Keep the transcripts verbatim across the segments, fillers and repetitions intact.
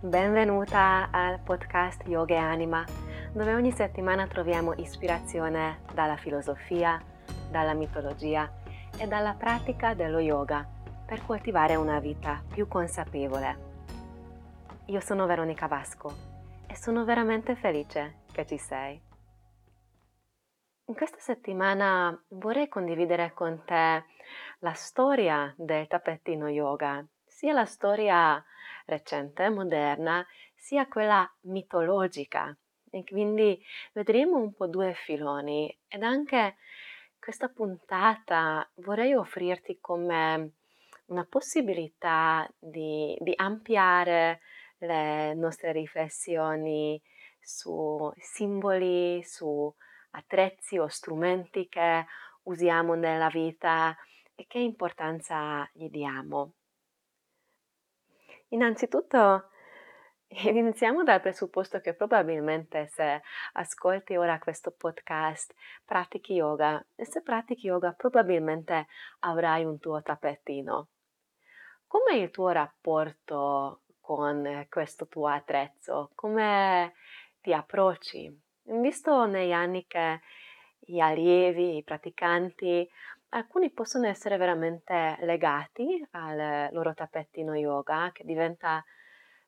Benvenuta al podcast Yoga e Anima, dove ogni settimana troviamo ispirazione dalla filosofia, dalla mitologia e dalla pratica dello yoga per coltivare una vita più consapevole. Io sono Veronica Vasco e sono veramente felice che ci sei. In questa settimana vorrei condividere con te la storia del tappetino yoga, sia la storia recente, moderna, sia quella mitologica. E quindi vedremo un po' due filoni ed anche questa puntata vorrei offrirti come una possibilità di, di ampliare le nostre riflessioni su simboli, su attrezzi o strumenti che usiamo nella vita e che importanza gli diamo. Innanzitutto iniziamo dal presupposto che probabilmente se ascolti ora questo podcast pratichi yoga e se pratichi yoga probabilmente avrai un tuo tappetino. Com'è il tuo rapporto con questo tuo attrezzo? Come ti approcci? Visto negli anni che gli allievi, i praticanti, alcuni possono essere veramente legati al loro tappetino yoga, che diventa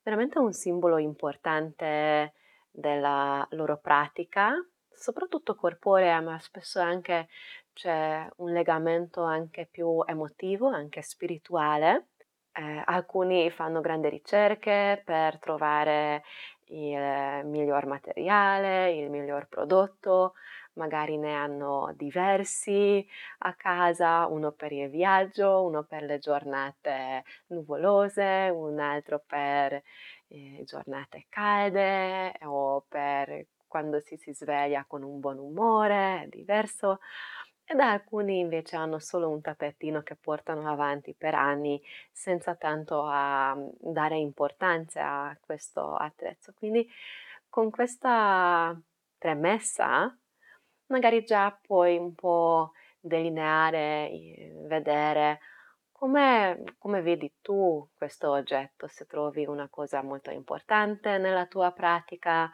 veramente un simbolo importante della loro pratica, soprattutto corporea, ma spesso anche c'è un legamento anche più emotivo, anche spirituale. Eh, alcuni fanno grandi ricerche per trovare il miglior materiale, il miglior prodotto, magari ne hanno diversi a casa, uno per il viaggio, uno per le giornate nuvolose, un altro per eh, giornate calde o per quando si si sveglia con un buon umore, è diverso. Ed alcuni invece hanno solo un tappetino che portano avanti per anni senza tanto a dare importanza a questo attrezzo. Quindi con questa premessa magari già puoi un po' delineare, vedere come, come vedi tu questo oggetto, se trovi una cosa molto importante nella tua pratica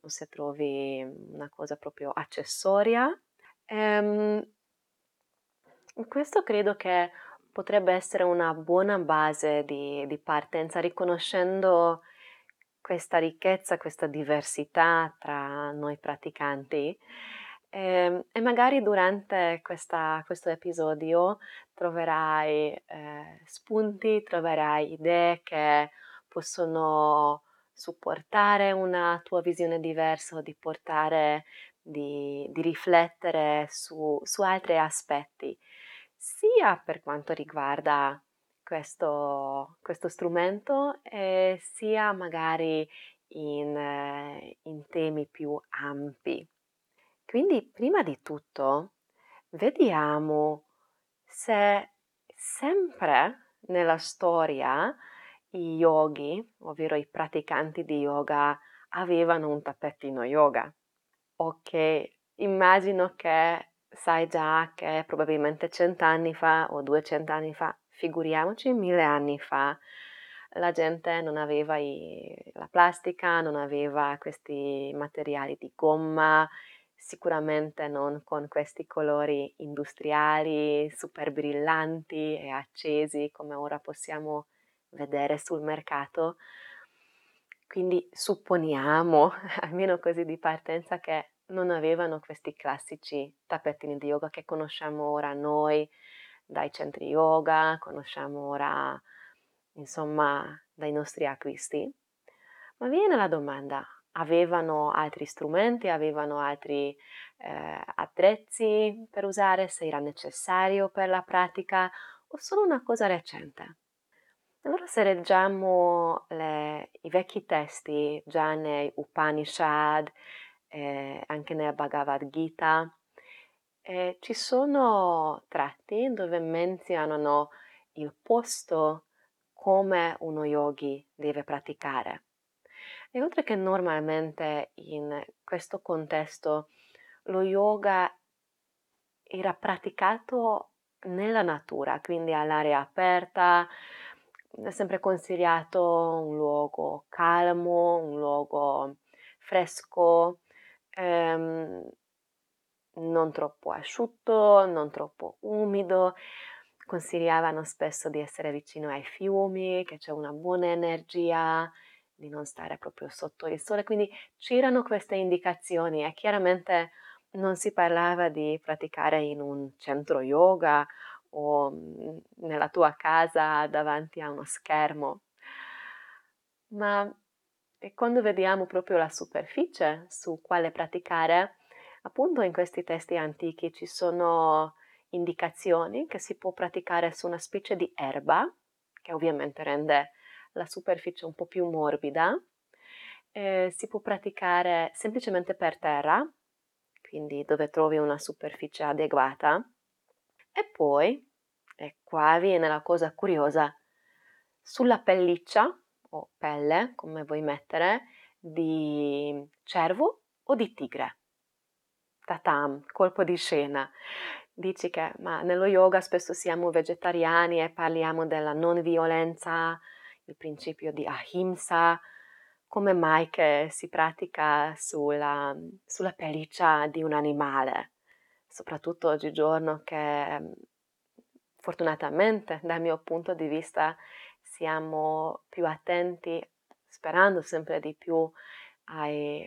o se trovi una cosa proprio accessoria. Um, questo credo che potrebbe essere una buona base di, di partenza, riconoscendo questa ricchezza, questa diversità tra noi praticanti um, e magari durante questa, questo episodio troverai eh, spunti, troverai idee che possono supportare una tua visione diversa o di portare Di, di riflettere su, su altri aspetti, sia per quanto riguarda questo, questo strumento, eh, sia magari in, eh, in temi più ampi. Quindi, prima di tutto, vediamo se sempre nella storia i yogi, ovvero i praticanti di yoga, avevano un tappetino yoga. Ok, immagino che sai già che probabilmente cent'anni fa o duecent'anni fa, figuriamoci mille anni fa, la gente non aveva i, la plastica, non aveva questi materiali di gomma, sicuramente non con questi colori industriali super brillanti e accesi come ora possiamo vedere sul mercato. Quindi supponiamo, almeno così di partenza, che non avevano questi classici tappetini di yoga che conosciamo ora noi dai centri yoga, conosciamo ora, insomma, dai nostri acquisti. Ma viene la domanda, avevano altri strumenti, avevano altri eh, attrezzi per usare, se era necessario per la pratica o solo una cosa recente? Allora, se leggiamo le, i vecchi testi, già nei Upanishad, eh, anche nella Bhagavad Gita, eh, ci sono tratti dove menzionano il posto come uno yogi deve praticare. E oltre che normalmente in questo contesto lo yoga era praticato nella natura, quindi all'aria aperta, è sempre consigliato un luogo calmo, un luogo fresco, ehm, non troppo asciutto, non troppo umido. Consigliavano spesso di essere vicino ai fiumi, che c'è una buona energia, di non stare proprio sotto il sole. Quindi c'erano queste indicazioni e chiaramente non si parlava di praticare in un centro yoga o nella tua casa davanti a uno schermo. Ma e quando vediamo proprio la superficie su quale praticare, appunto in questi testi antichi ci sono indicazioni che si può praticare su una specie di erba, che ovviamente rende la superficie un po' più morbida. Eh, si può praticare semplicemente per terra, quindi dove trovi una superficie adeguata. E poi, e qua viene la cosa curiosa, sulla pelliccia o pelle, come vuoi mettere, di cervo o di tigre. Tatam, colpo di scena. Dici che ma nello yoga spesso siamo vegetariani e parliamo della non violenza, il principio di ahimsa, come mai che si pratica sulla, sulla pelliccia di un animale? Soprattutto oggigiorno che fortunatamente dal mio punto di vista siamo più attenti, sperando sempre di più, ai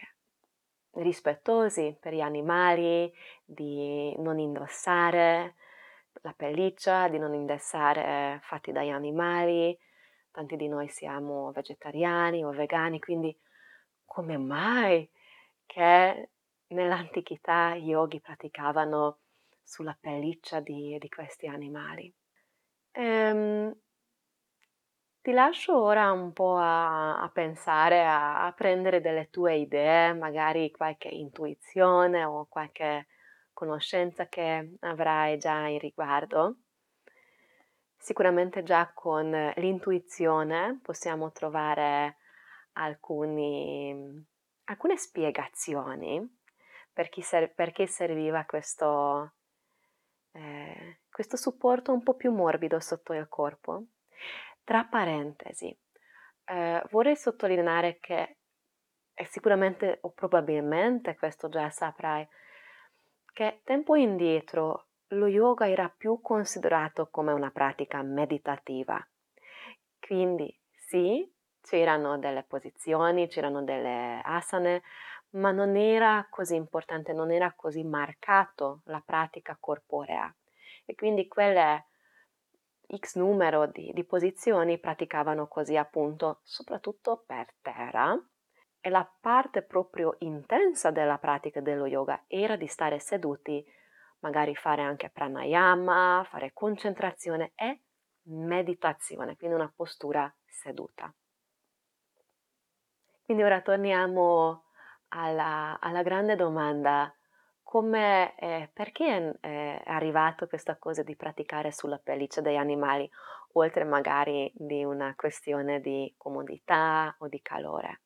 rispettosi per gli animali, di non indossare la pelliccia, di non indossare fatti dagli animali. Tanti di noi siamo vegetariani o vegani, quindi come mai che nell'antichità gli yogi praticavano sulla pelliccia di, di questi animali? Ehm, ti lascio ora un po' a, a pensare, a, a prendere delle tue idee, magari qualche intuizione o qualche conoscenza che avrai già in riguardo. Sicuramente già con l'intuizione possiamo trovare alcuni, alcune spiegazioni per chi ser- perché serviva questo, eh, questo supporto un po' più morbido sotto il corpo. Tra parentesi, eh, vorrei sottolineare che e sicuramente o probabilmente questo già saprai, che tempo indietro lo yoga era più considerato come una pratica meditativa. Quindi sì, c'erano delle posizioni, c'erano delle asane, ma non era così importante, non era così marcato la pratica corporea. E quindi quelle X numero di, di posizioni praticavano così appunto, soprattutto per terra. E la parte proprio intensa della pratica dello yoga era di stare seduti, magari fare anche pranayama, fare concentrazione e meditazione, quindi una postura seduta. Quindi ora torniamo alla, alla grande domanda, come, eh, perché è, è arrivato questa cosa di praticare sulla pelliccia degli animali, oltre magari di una questione di comodità o di calore.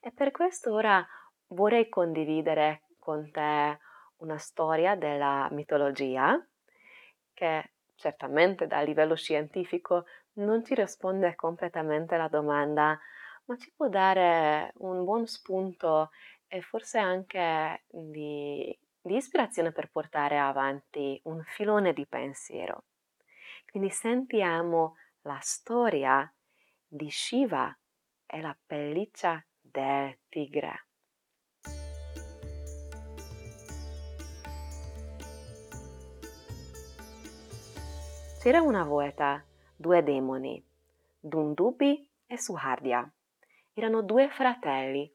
E per questo ora vorrei condividere con te una storia della mitologia che certamente dal livello scientifico non ci risponde completamente alla domanda, ma ci può dare un buon spunto e forse anche di, di ispirazione per portare avanti un filone di pensiero. Quindi sentiamo la storia di Shiva e la pelliccia del tigre. C'era una volta due demoni, Dundubi e Suhardhya. Erano due fratelli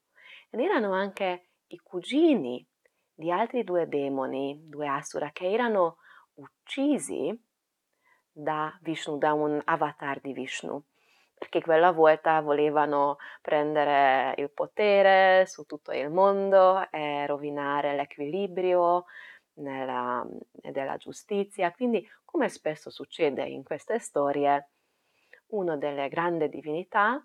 ed erano anche i cugini di altri due demoni, due Asura, che erano uccisi da Vishnu, da un avatar di Vishnu, perché quella volta volevano prendere il potere su tutto il mondo e rovinare l'equilibrio Nella, della giustizia. Quindi, come spesso succede in queste storie, una delle grandi divinità,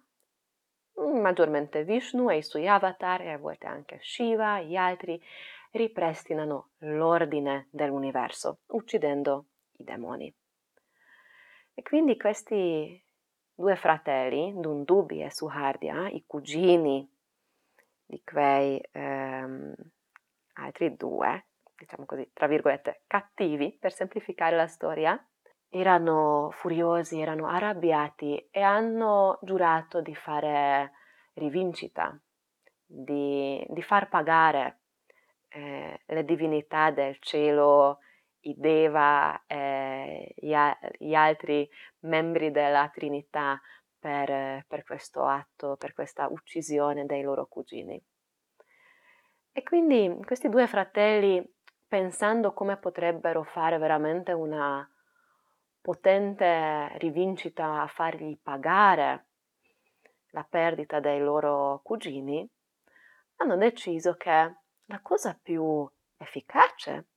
maggiormente Vishnu e i suoi avatar, e a volte anche Shiva e gli altri, ripristinano l'ordine dell'universo, uccidendo i demoni. E quindi questi due fratelli, Dundubi e Suhardhya, i cugini di quei ehm, altri due, diciamo così, tra virgolette, cattivi, per semplificare la storia, erano furiosi, erano arrabbiati e hanno giurato di fare rivincita, di, di far pagare eh, le divinità del cielo, i Deva e gli, gli altri membri della Trinità per, per questo atto, per questa uccisione dei loro cugini. E quindi questi due fratelli, pensando come potrebbero fare veramente una potente rivincita a fargli pagare la perdita dei loro cugini, hanno deciso che la cosa più efficace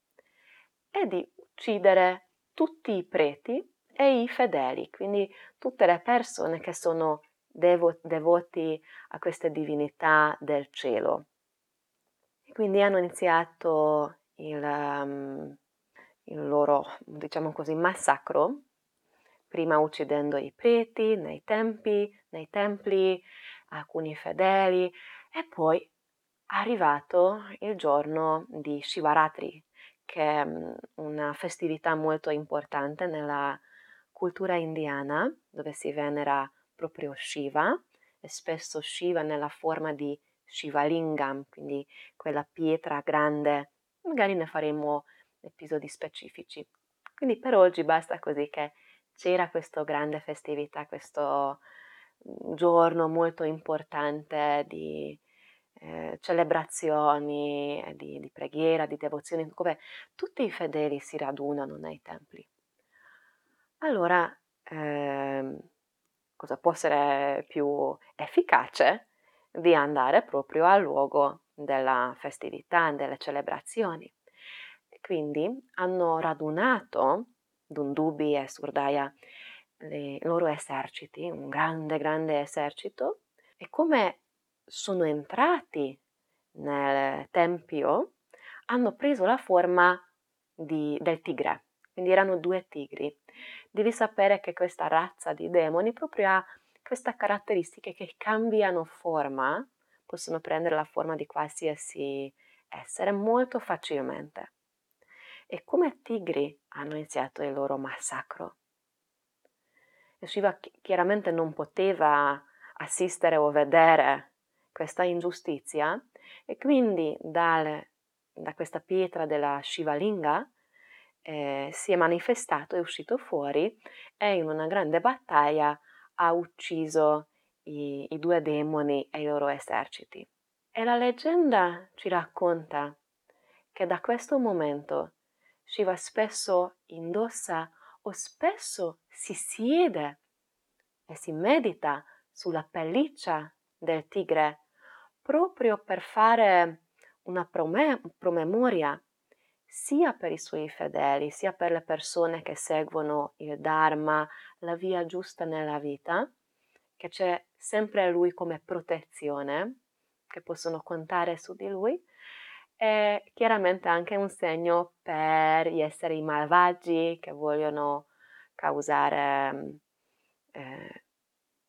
è di uccidere tutti i preti e i fedeli, quindi tutte le persone che sono devo- devoti a queste divinità del cielo. E quindi hanno iniziato il, um, il loro, diciamo così, massacro, prima uccidendo i preti nei tempi, nei templi, alcuni fedeli, e poi è arrivato il giorno di Shivaratri, che è una festività molto importante nella cultura indiana, dove si venera proprio Shiva, e spesso Shiva nella forma di Shivalinga, quindi quella pietra grande. Magari ne faremo episodi specifici. Quindi per oggi basta così, che c'era questa grande festività, questo giorno molto importante di Eh, celebrazioni, di, di preghiera, di devozione, dove tutti i fedeli si radunano nei templi. Allora, eh, cosa può essere più efficace di andare proprio al luogo della festività, delle celebrazioni? E quindi hanno radunato Dundubi e Suhardhya i loro eserciti, un grande, grande esercito, e come sono entrati nel tempio, hanno preso la forma di, del tigre, quindi erano due tigri. Devi sapere che questa razza di demoni proprio ha questa caratteristica, che cambiano forma, possono prendere la forma di qualsiasi essere molto facilmente. E come tigri hanno iniziato il loro massacro. E Shiva chiaramente non poteva assistere o vedere questa ingiustizia, e quindi dal, da questa pietra della Shivalinga eh, si è manifestato, è uscito fuori e in una grande battaglia ha ucciso i, i due demoni e i loro eserciti. E la leggenda ci racconta che da questo momento Shiva spesso indossa o spesso si siede e si medita sulla pelliccia del tigre, proprio per fare una prome- promemoria sia per i suoi fedeli, sia per le persone che seguono il Dharma, la via giusta nella vita, che c'è sempre lui come protezione, che possono contare su di lui, e chiaramente anche un segno per gli esseri malvagi che vogliono causare eh,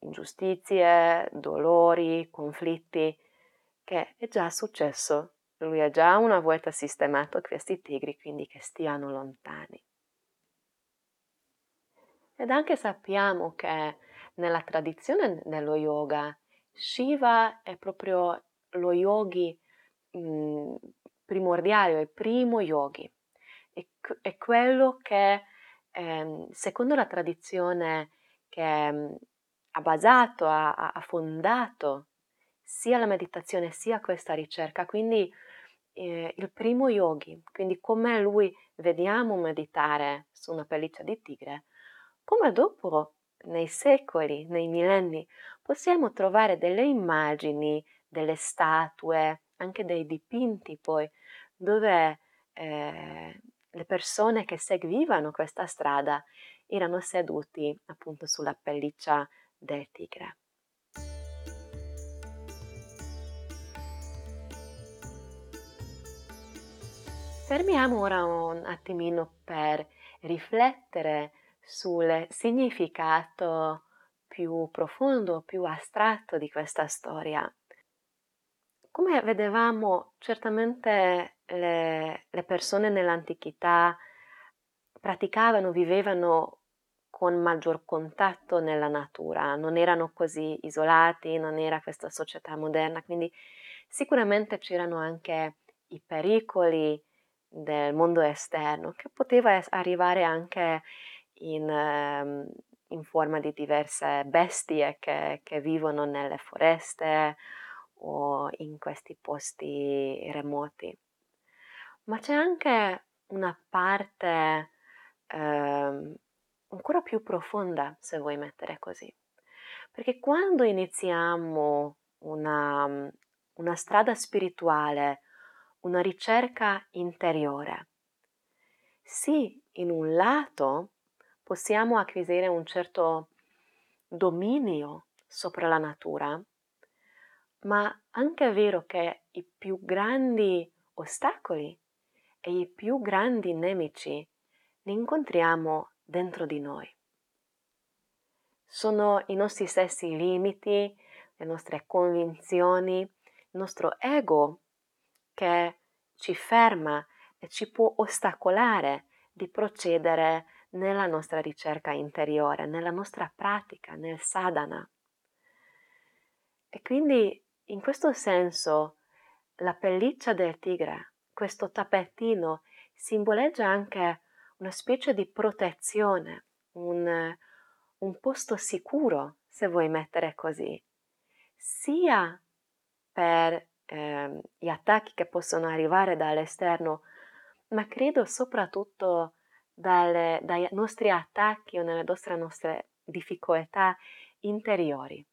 ingiustizie, dolori, conflitti, che è già successo. Lui ha già una volta sistemato questi tigri, quindi che stiano lontani. Ed anche sappiamo che nella tradizione dello yoga, Shiva è proprio lo yogi mh, primordiale, il primo yogi. È, è quello che, eh, secondo la tradizione che ha basato, ha, ha fondato sia la meditazione sia questa ricerca, quindi eh, il primo yogi, quindi come lui vediamo meditare su una pelliccia di tigre, come dopo nei secoli, nei millenni, possiamo trovare delle immagini, delle statue, anche dei dipinti poi, dove eh, le persone che seguivano questa strada erano seduti appunto sulla pelliccia del tigre. Fermiamo ora un attimino per riflettere sul significato più profondo, più astratto di questa storia. Come vedevamo, certamente le, le persone nell'antichità praticavano, vivevano con maggior contatto nella natura, non erano così isolati, non era questa società moderna, quindi sicuramente c'erano anche i pericoli del mondo esterno, che poteva arrivare anche in, in forma di diverse bestie che, che vivono nelle foreste o in questi posti remoti. Ma c'è anche una parte eh, ancora più profonda, se vuoi mettere così, perché quando iniziamo una, una strada spirituale, una ricerca interiore, sì, in un lato possiamo acquisire un certo dominio sopra la natura, ma anche è vero che i più grandi ostacoli e i più grandi nemici li incontriamo dentro di noi. Sono i nostri stessi limiti, le nostre convinzioni, il nostro ego che ci ferma e ci può ostacolare di procedere nella nostra ricerca interiore, nella nostra pratica, nel sadhana. E quindi, in questo senso, la pelliccia del tigre, questo tappetino, simboleggia anche una specie di protezione, un, un posto sicuro, se vuoi mettere così, sia per eh, gli attacchi che possono arrivare dall'esterno, ma credo soprattutto dalle, dai nostri attacchi o nelle nostre, nostre difficoltà interiori.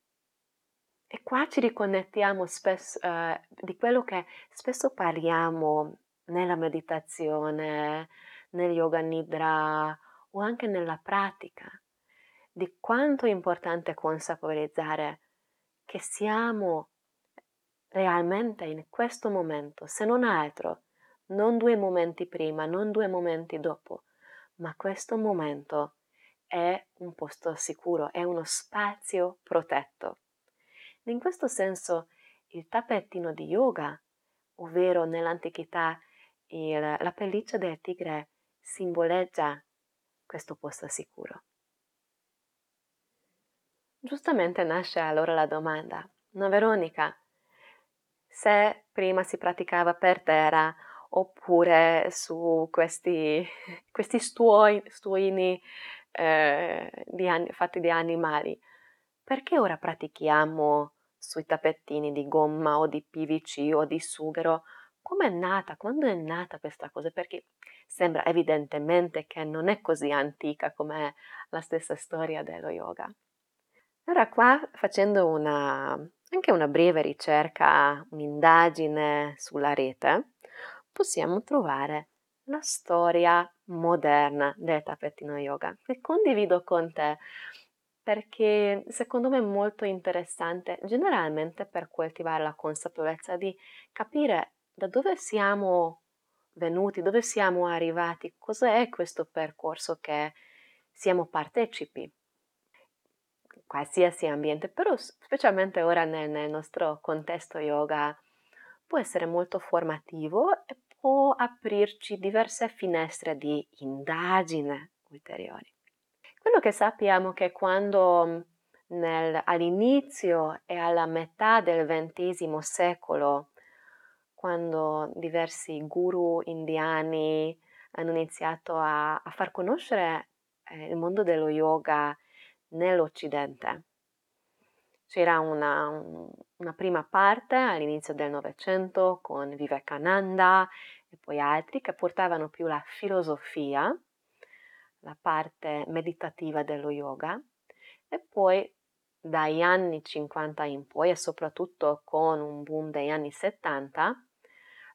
E qua ci riconnettiamo spesso eh, di quello che spesso parliamo nella meditazione, nel yoga nidra o anche nella pratica, di quanto è importante consapevolizzare che siamo realmente in questo momento, se non altro, non due momenti prima, non due momenti dopo, ma questo momento è un posto sicuro, è uno spazio protetto. In questo senso il tappetino di yoga, ovvero nell'antichità il, la pelliccia del tigre, simboleggia questo posto sicuro. Giustamente nasce allora la domanda: no, Veronica, se prima si praticava per terra oppure su questi, questi stuoi, stuini eh, di, fatti di animali, perché ora pratichiamo sui tappetini di gomma o di P V C o di sughero? Come è nata? Quando è nata questa cosa? Perché sembra evidentemente che non è così antica come la stessa storia dello yoga. Allora qua, facendo una, anche una breve ricerca, un'indagine sulla rete, possiamo trovare la storia moderna del tappetino yoga, che condivido con te, perché secondo me è molto interessante, generalmente per coltivare la consapevolezza di capire da dove siamo venuti, dove siamo arrivati, cos'è questo percorso che siamo partecipi, qualsiasi ambiente, però specialmente ora nel, nel nostro contesto yoga può essere molto formativo e può aprirci diverse finestre di indagine ulteriori. Quello che sappiamo è che quando nel, all'inizio e alla metà del ventesimo secolo, quando diversi guru indiani hanno iniziato a, a far conoscere eh, il mondo dello yoga nell'Occidente, c'era una, un, una prima parte all'inizio del Novecento con Vivekananda e poi altri che portavano più la filosofia, la parte meditativa dello yoga, e poi dagli anni cinquanta in poi e soprattutto con un boom degli anni settanta,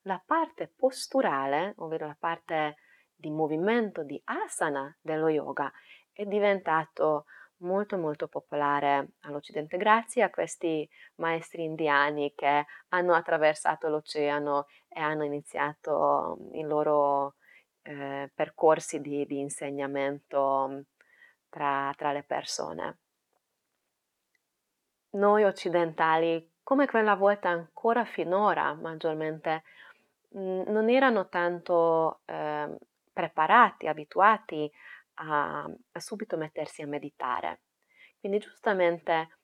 la parte posturale, ovvero la parte di movimento, di asana dello yoga, è diventato molto molto popolare all'Occidente grazie a questi maestri indiani che hanno attraversato l'oceano e hanno iniziato i loro Eh, percorsi di, di insegnamento tra, tra le persone. noi occidentali, come quella volta ancora finora maggiormente, non erano tanto eh, preparati, abituati a, a subito mettersi a meditare. Quindi giustamente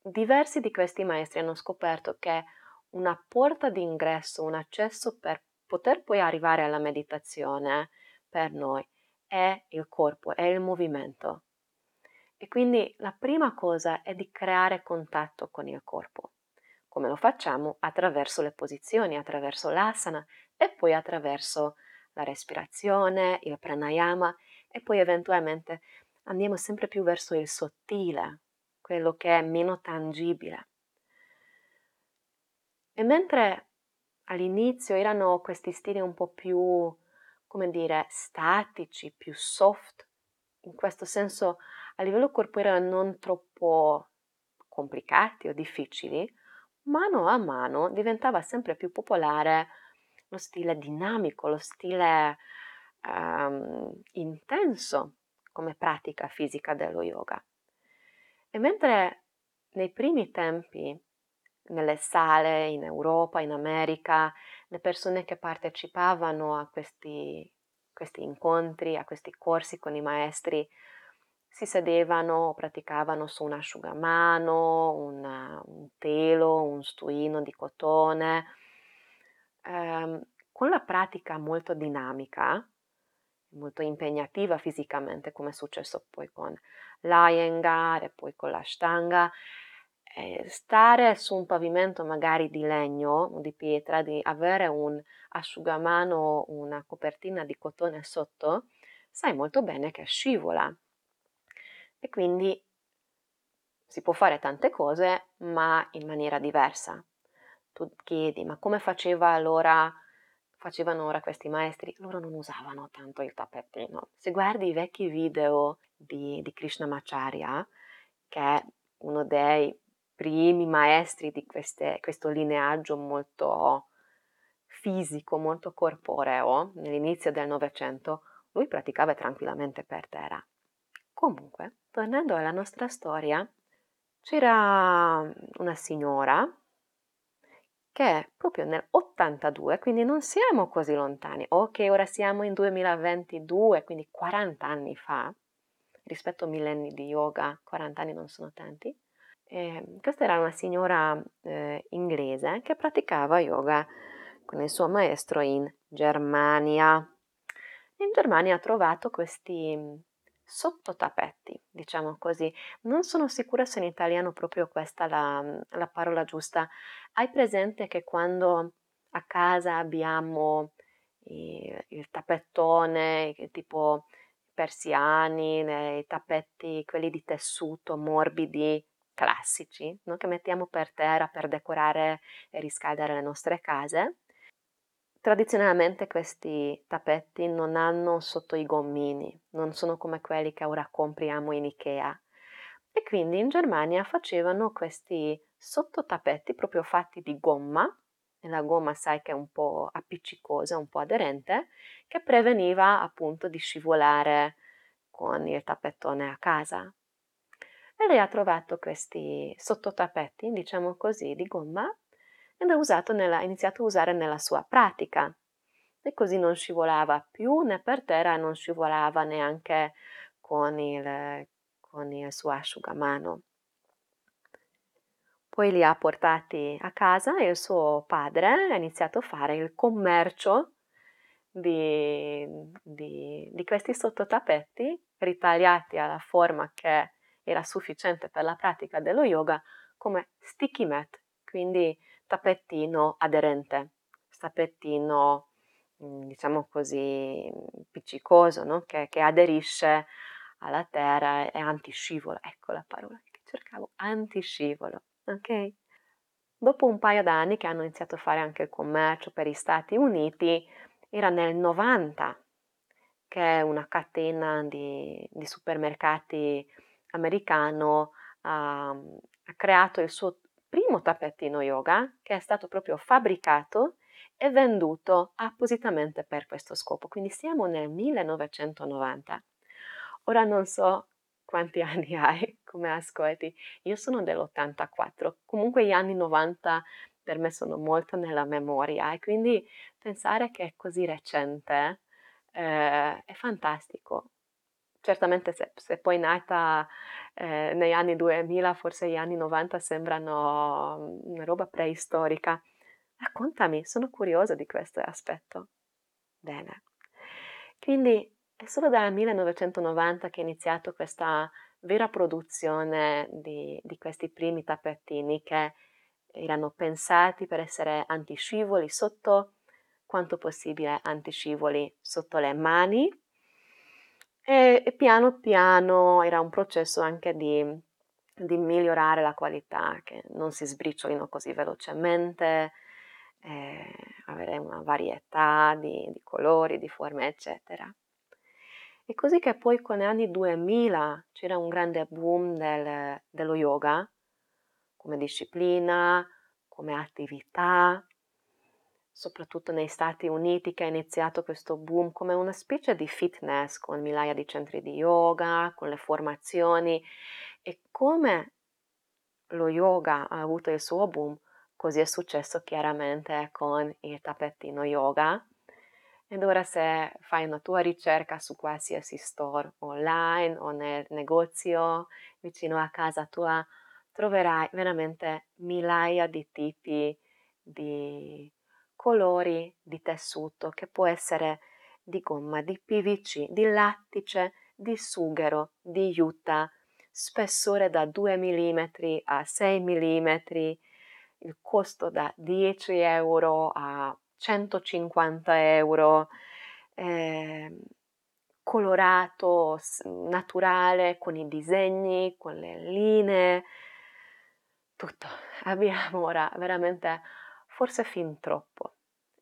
diversi di questi maestri hanno scoperto che una porta d'ingresso, un accesso per poter poi arrivare alla meditazione per noi è il corpo, è il movimento. E quindi la prima cosa è di creare contatto con il corpo. Come lo facciamo? Attraverso le posizioni, attraverso l'asana e poi attraverso la respirazione, il pranayama e poi eventualmente andiamo sempre più verso il sottile, quello che è meno tangibile. E mentre all'inizio erano questi stili un po' più, come dire, statici, più soft, in questo senso a livello corporeo non troppo complicati o difficili, mano a mano diventava sempre più popolare lo stile dinamico, lo stile um, intenso come pratica fisica dello yoga. E mentre nei primi tempi, nelle sale in Europa, in America, le persone che partecipavano a questi, questi incontri, a questi corsi con i maestri, si sedevano o praticavano su un asciugamano, una, un telo, un stuino di cotone, ehm, con la pratica molto dinamica, molto impegnativa fisicamente, come è successo poi con l'Iyengar e poi con l'Ashtanga. Stare su un pavimento magari di legno o di pietra, di avere un asciugamano o una copertina di cotone sotto, sai molto bene che scivola. E quindi si può fare tante cose, ma in maniera diversa. Tu chiedi, ma come faceva allora, facevano ora questi maestri? Loro non usavano tanto il tappetino. Se guardi i vecchi video di, di Krishnamacharya, che è uno dei primi maestri di queste, questo lineaggio molto fisico, molto corporeo, nell'inizio del Novecento, lui praticava tranquillamente per terra. Comunque, tornando alla nostra storia, c'era una signora che proprio nel ottantadue, quindi non siamo così lontani, ok, ora siamo in duemilaventidue, quindi quaranta anni fa, rispetto a millenni di yoga, quaranta anni non sono tanti. E questa era una signora eh, inglese che praticava yoga con il suo maestro in Germania. In Germania ha trovato questi sottotapetti, diciamo così. Non sono sicura se in italiano proprio questa è la, la parola giusta. Hai presente che quando a casa abbiamo il, il tappettone, tipo persiani, nei tappeti, quelli di tessuto morbidi, classici, no? Che mettiamo per terra per decorare e riscaldare le nostre case. Tradizionalmente questi tappeti non hanno sotto i gommini, non sono come quelli che ora compriamo in Ikea. E quindi in Germania facevano questi sottotappeti proprio fatti di gomma, e la gomma sai che è un po' appiccicosa, un po' aderente, che preveniva appunto di scivolare con il tappettone a casa. E lei ha trovato questi sottotappetti, diciamo così, di gomma, ed ha, usato nella, ha iniziato a usare nella sua pratica. E così non scivolava più né per terra, non scivolava neanche con il, con il suo asciugamano. Poi li ha portati a casa e il suo padre ha iniziato a fare il commercio di, di, di questi sottotapetti ritagliati alla forma che era sufficiente per la pratica dello yoga come sticky mat, quindi tappettino aderente, tappettino diciamo così appiccicoso, no? che, che aderisce alla terra, è antiscivolo, ecco la parola che cercavo, antiscivolo. Okay. Dopo un paio d'anni che hanno iniziato a fare anche il commercio per gli Stati Uniti, era nel novanta che una catena di, di supermercati americano ha, ha creato il suo primo tappetino yoga, che è stato proprio fabbricato e venduto appositamente per questo scopo. Quindi siamo nel millenovecentonovanta. Ora non so quanti anni hai, come ascolti. Io sono dell'ottantaquattro, comunque gli anni novanta per me sono molto nella memoria e quindi pensare che è così recente eh, è fantastico. Certamente se, se poi nata eh, negli anni duemila, forse gli anni novanta sembrano una roba preistorica. Raccontami, sono curiosa di questo aspetto. Bene. Quindi è solo dal millenovecentonovanta che è iniziata questa vera produzione di, di questi primi tappetini che erano pensati per essere antiscivoli sotto, quanto possibile antiscivoli sotto le mani. E, e piano piano era un processo anche di, di migliorare la qualità, che non si sbriciolino così velocemente, eh, avere una varietà di, di colori, di forme, eccetera. E così che poi con gli anni duemila c'era un grande boom del, dello yoga, come disciplina, come attività, soprattutto negli Stati Uniti che è iniziato questo boom come una specie di fitness con migliaia di centri di yoga, con le formazioni, e come lo yoga ha avuto il suo boom, così è successo chiaramente con il tappetino yoga. Ed ora se fai una tua ricerca su qualsiasi store online o nel negozio vicino a casa tua, troverai veramente migliaia di tipi di colori di tessuto, che può essere di gomma, di P V C, di lattice, di sughero, di juta, spessore da due millimetri a sei millimetri, il costo da dieci euro a centocinquanta euro, eh, colorato, naturale, con i disegni, con le linee, tutto. Abbiamo ora veramente forse fin troppo.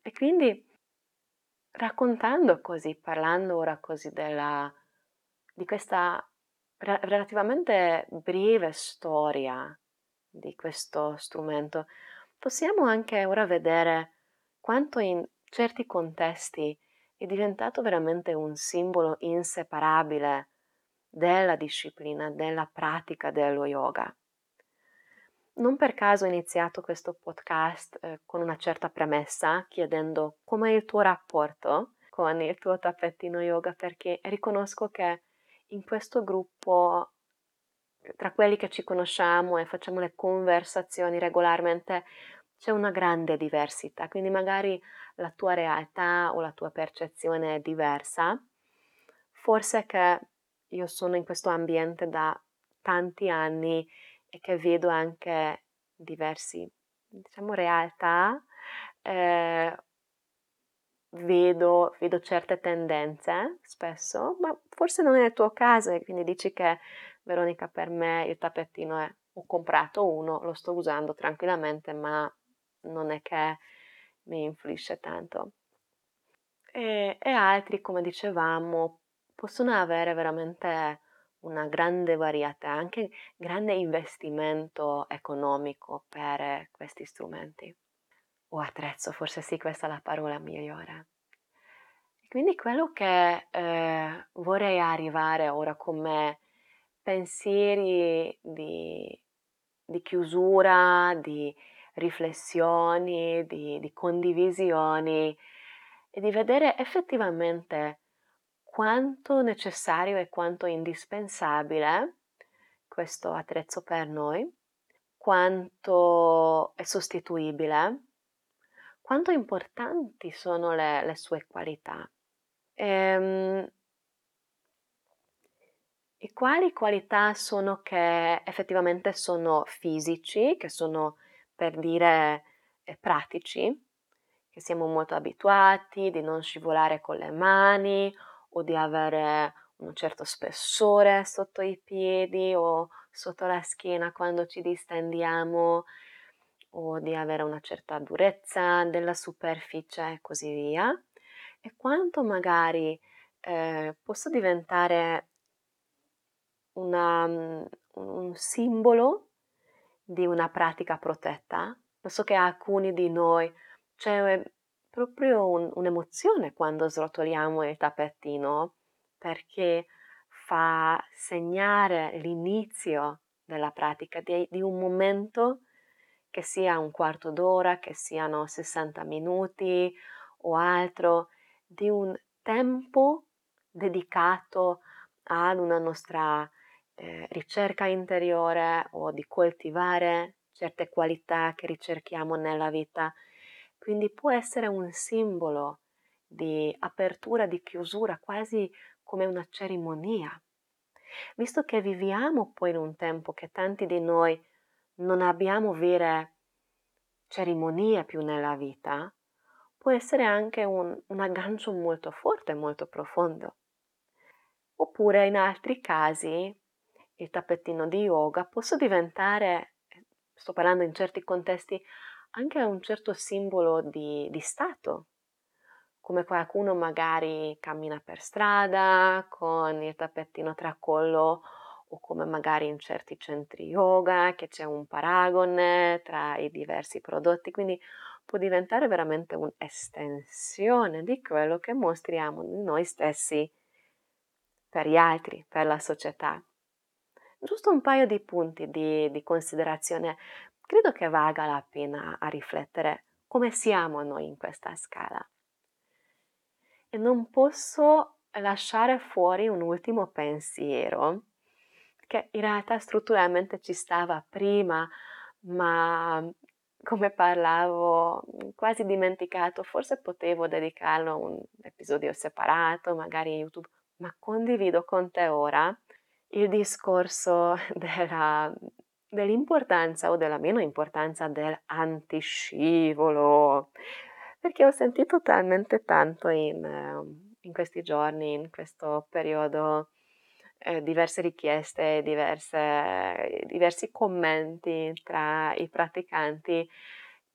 E quindi raccontando così, parlando ora così della, di questa re- relativamente breve storia di questo strumento, possiamo anche ora vedere quanto in certi contesti è diventato veramente un simbolo inseparabile della disciplina, della pratica dello yoga. Non per caso ho iniziato questo podcast eh, con una certa premessa, chiedendo com'è il tuo rapporto con il tuo tappetino yoga, perché riconosco che in questo gruppo, tra quelli che ci conosciamo e facciamo le conversazioni regolarmente, c'è una grande diversità, quindi magari la tua realtà o la tua percezione è diversa. Forse che io sono in questo ambiente da tanti anni e che vedo anche diversi, diciamo, realtà, eh, vedo, vedo certe tendenze spesso, ma forse non è il tuo caso, e quindi dici che Veronica, per me il tappetino è, ho comprato uno, lo sto usando tranquillamente, ma non è che mi influisce tanto. E, e altri, come dicevamo, possono avere veramente una grande varietà, anche grande investimento economico per questi strumenti. O attrezzo, forse sì, questa è la parola migliore. E quindi quello che eh, vorrei arrivare ora come pensieri di, di chiusura, di riflessioni, di, di condivisioni, e di vedere effettivamente quanto necessario e quanto indispensabile questo attrezzo per noi, quanto è sostituibile, quanto importanti sono le, le sue qualità. E, e quali qualità sono che effettivamente sono fisici, che sono, per dire, pratici, che siamo molto abituati di non scivolare con le mani, o di avere un certo spessore sotto i piedi o sotto la schiena quando ci distendiamo, o di avere una certa durezza della superficie e così via, e quanto magari eh, possa diventare una, un simbolo di una pratica protetta. Lo so che alcuni di noi c'è proprio un, un'emozione quando srotoliamo il tappetino, perché fa segnare l'inizio della pratica di, di un momento, che sia un quarto d'ora, che siano sessanta minuti o altro, di un tempo dedicato ad una nostra eh, ricerca interiore o di coltivare certe qualità che ricerchiamo nella vita. Quindi può essere un simbolo di apertura, di chiusura, quasi come una cerimonia. Visto che viviamo poi in un tempo che tanti di noi non abbiamo vere cerimonie più nella vita, può essere anche un, un aggancio molto forte, molto profondo. Oppure in altri casi il tappetino di yoga può diventare, sto parlando in certi contesti, anche un certo simbolo di, di stato, come qualcuno magari cammina per strada con il tappetino tra collo, o come magari in certi centri yoga che c'è un paragone tra i diversi prodotti, quindi può diventare veramente un'estensione di quello che mostriamo di noi stessi per gli altri, per la società. Giusto un paio di punti di, di considerazione, credo che valga la pena a riflettere come siamo noi in questa scala. E non posso lasciare fuori un ultimo pensiero, che in realtà strutturalmente ci stava prima, ma come parlavo quasi dimenticato, forse potevo dedicarlo a un episodio separato, magari YouTube, ma condivido con te ora il discorso della, dell'importanza o della meno importanza dell'antiscivolo, perché ho sentito talmente tanto in, in questi giorni, in questo periodo, Eh, diverse richieste, diverse, diversi commenti tra i praticanti,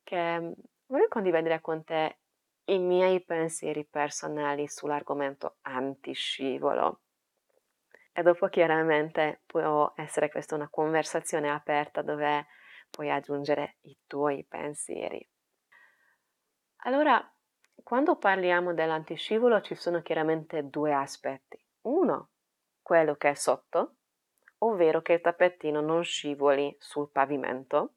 che voglio condividere con te i miei pensieri personali sull'argomento antiscivolo. E dopo chiaramente può essere questa una conversazione aperta dove puoi aggiungere i tuoi pensieri. Allora, quando parliamo dell'antiscivolo ci sono chiaramente due aspetti. Uno, quello che è sotto, ovvero che il tappettino non scivoli sul pavimento,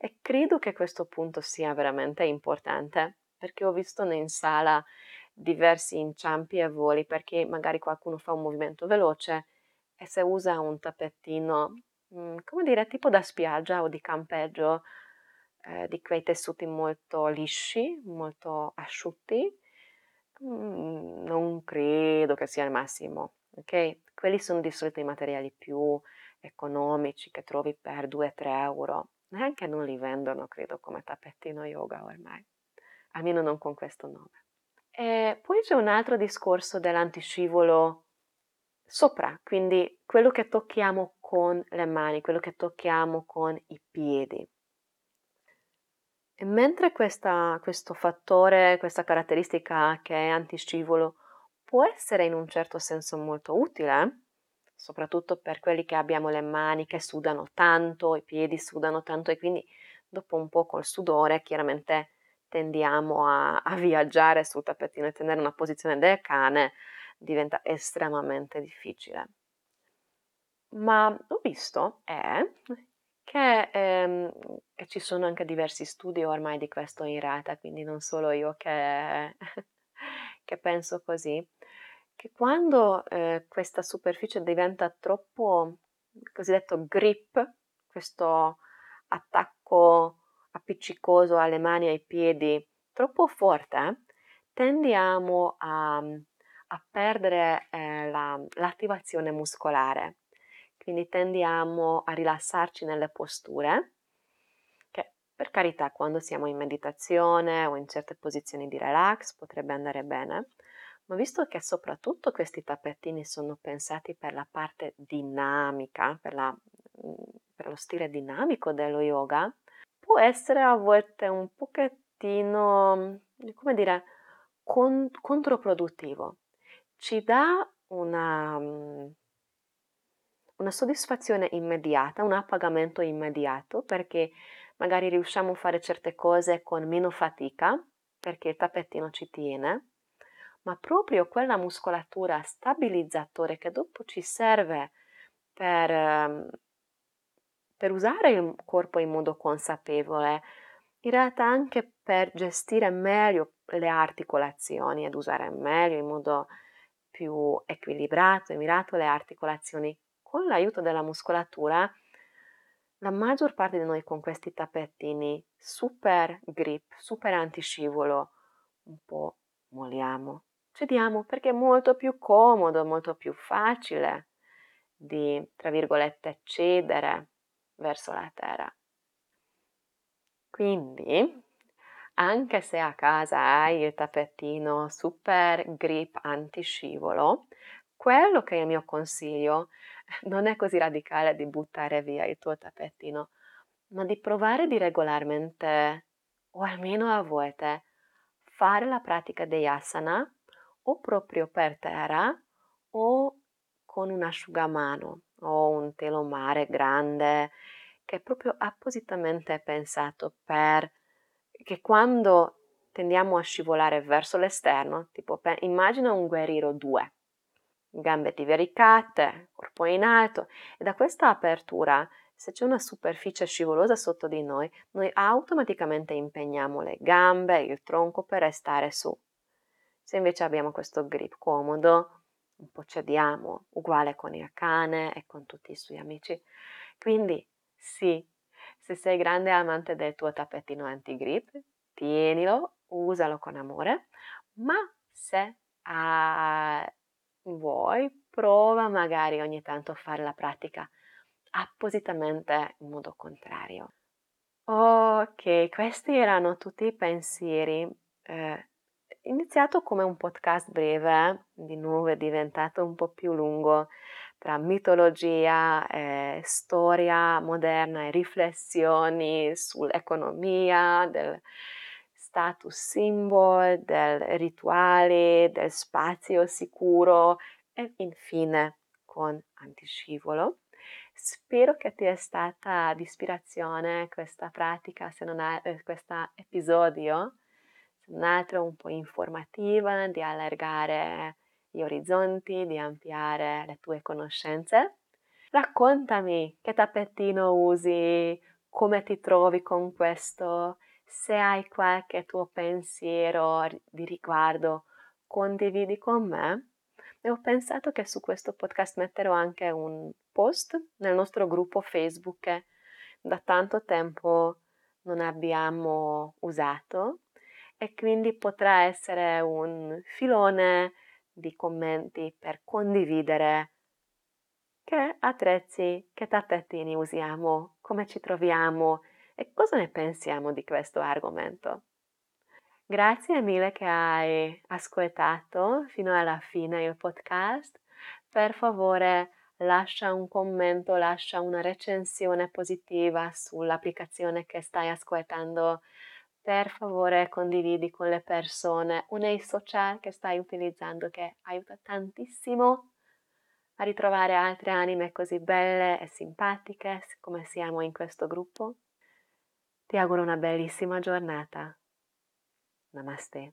e credo che questo punto sia veramente importante, perché ho visto in sala diversi inciampi e voli, perché magari qualcuno fa un movimento veloce e se usa un tappettino, come dire, tipo da spiaggia o di campeggio, eh, di quei tessuti molto lisci, molto asciutti, mm, non credo che sia il massimo. Okay? Quelli sono di solito i materiali più economici che trovi per due o tre euro, neanche non li vendono credo come tappetino yoga ormai, almeno non con questo nome. E poi c'è un altro discorso dell'antiscivolo sopra, quindi quello che tocchiamo con le mani, quello che tocchiamo con i piedi. E mentre questa, questo fattore, questa caratteristica che è antiscivolo può essere in un certo senso molto utile, soprattutto per quelli che abbiamo le mani che sudano tanto, i piedi sudano tanto, e quindi dopo un po' col sudore chiaramente tendiamo a, a viaggiare sul tappetino, e tenere una posizione del cane diventa estremamente difficile. Ma ho visto è che ehm, e ci sono anche diversi studi ormai di questo in realtà, quindi non solo io che... che penso così, che quando eh, questa superficie diventa troppo, cosiddetto grip, questo attacco appiccicoso alle mani e ai piedi, troppo forte, tendiamo a, a perdere eh, la, l'attivazione muscolare, quindi tendiamo a rilassarci nelle posture, che per carità quando siamo in meditazione o in certe posizioni di relax potrebbe andare bene, ma visto che soprattutto questi tappetini sono pensati per la parte dinamica, per, la, per lo stile dinamico dello yoga, può essere a volte un pochettino, come dire, con, controproduttivo. Ci dà una, una soddisfazione immediata, un appagamento immediato, perché magari riusciamo a fare certe cose con meno fatica, perché il tappetino ci tiene, ma proprio quella muscolatura stabilizzatore che dopo ci serve per, per usare il corpo in modo consapevole, in realtà anche per gestire meglio le articolazioni ed usare meglio in modo più equilibrato e mirato le articolazioni. Con l'aiuto della muscolatura, la maggior parte di noi con questi tappetini super grip, super antiscivolo, un po' molliamo, cediamo perché è molto più comodo, molto più facile di, tra virgolette, cedere verso la terra. Quindi, anche se a casa hai il tappetino super grip antiscivolo, quello che è il mio consiglio non è così radicale di buttare via il tuo tappetino, ma di provare di regolarmente, o almeno a volte, fare la pratica degli asana o proprio per terra o con un asciugamano o un telomare grande che è proprio appositamente pensato per che quando tendiamo a scivolare verso l'esterno, tipo immagina un guerriero due, gambe divaricate, corpo in alto, e da questa apertura, se c'è una superficie scivolosa sotto di noi, noi automaticamente impegniamo le gambe, il tronco per restare su. Se invece abbiamo questo grip comodo, un po' cediamo, uguale con il cane e con tutti i suoi amici. Quindi sì, se sei grande amante del tuo tappetino anti-grip, tienilo, usalo con amore, ma se ah, vuoi, prova magari ogni tanto a fare la pratica appositamente in modo contrario. Ok, questi erano tutti i pensieri. Eh, iniziato come un podcast breve, di nuovo è diventato un po' più lungo, tra mitologia, eh, storia moderna e riflessioni sull'economia, del status symbol, del rituale, del spazio sicuro e infine con antiscivolo. Spero che ti è stata di ispirazione questa pratica, se non ha, eh, questo episodio, se non altro un po' informativa, di allargare gli orizzonti, di ampliare le tue conoscenze. Raccontami che tappetino usi, come ti trovi con questo, se hai qualche tuo pensiero di riguardo, condividi con me. E ho pensato che su questo podcast metterò anche un post nel nostro gruppo Facebook che da tanto tempo non abbiamo usato e quindi potrà essere un filone di commenti per condividere che attrezzi, che tappetini usiamo, come ci troviamo e cosa ne pensiamo di questo argomento. Grazie mille che hai ascoltato fino alla fine il podcast. Per favore lascia un commento, lascia una recensione positiva sull'applicazione che stai ascoltando. Per favore condividi con le persone o nei social che stai utilizzando, che aiuta tantissimo a ritrovare altre anime così belle e simpatiche come siamo in questo gruppo. Ti auguro una bellissima giornata. Namaste.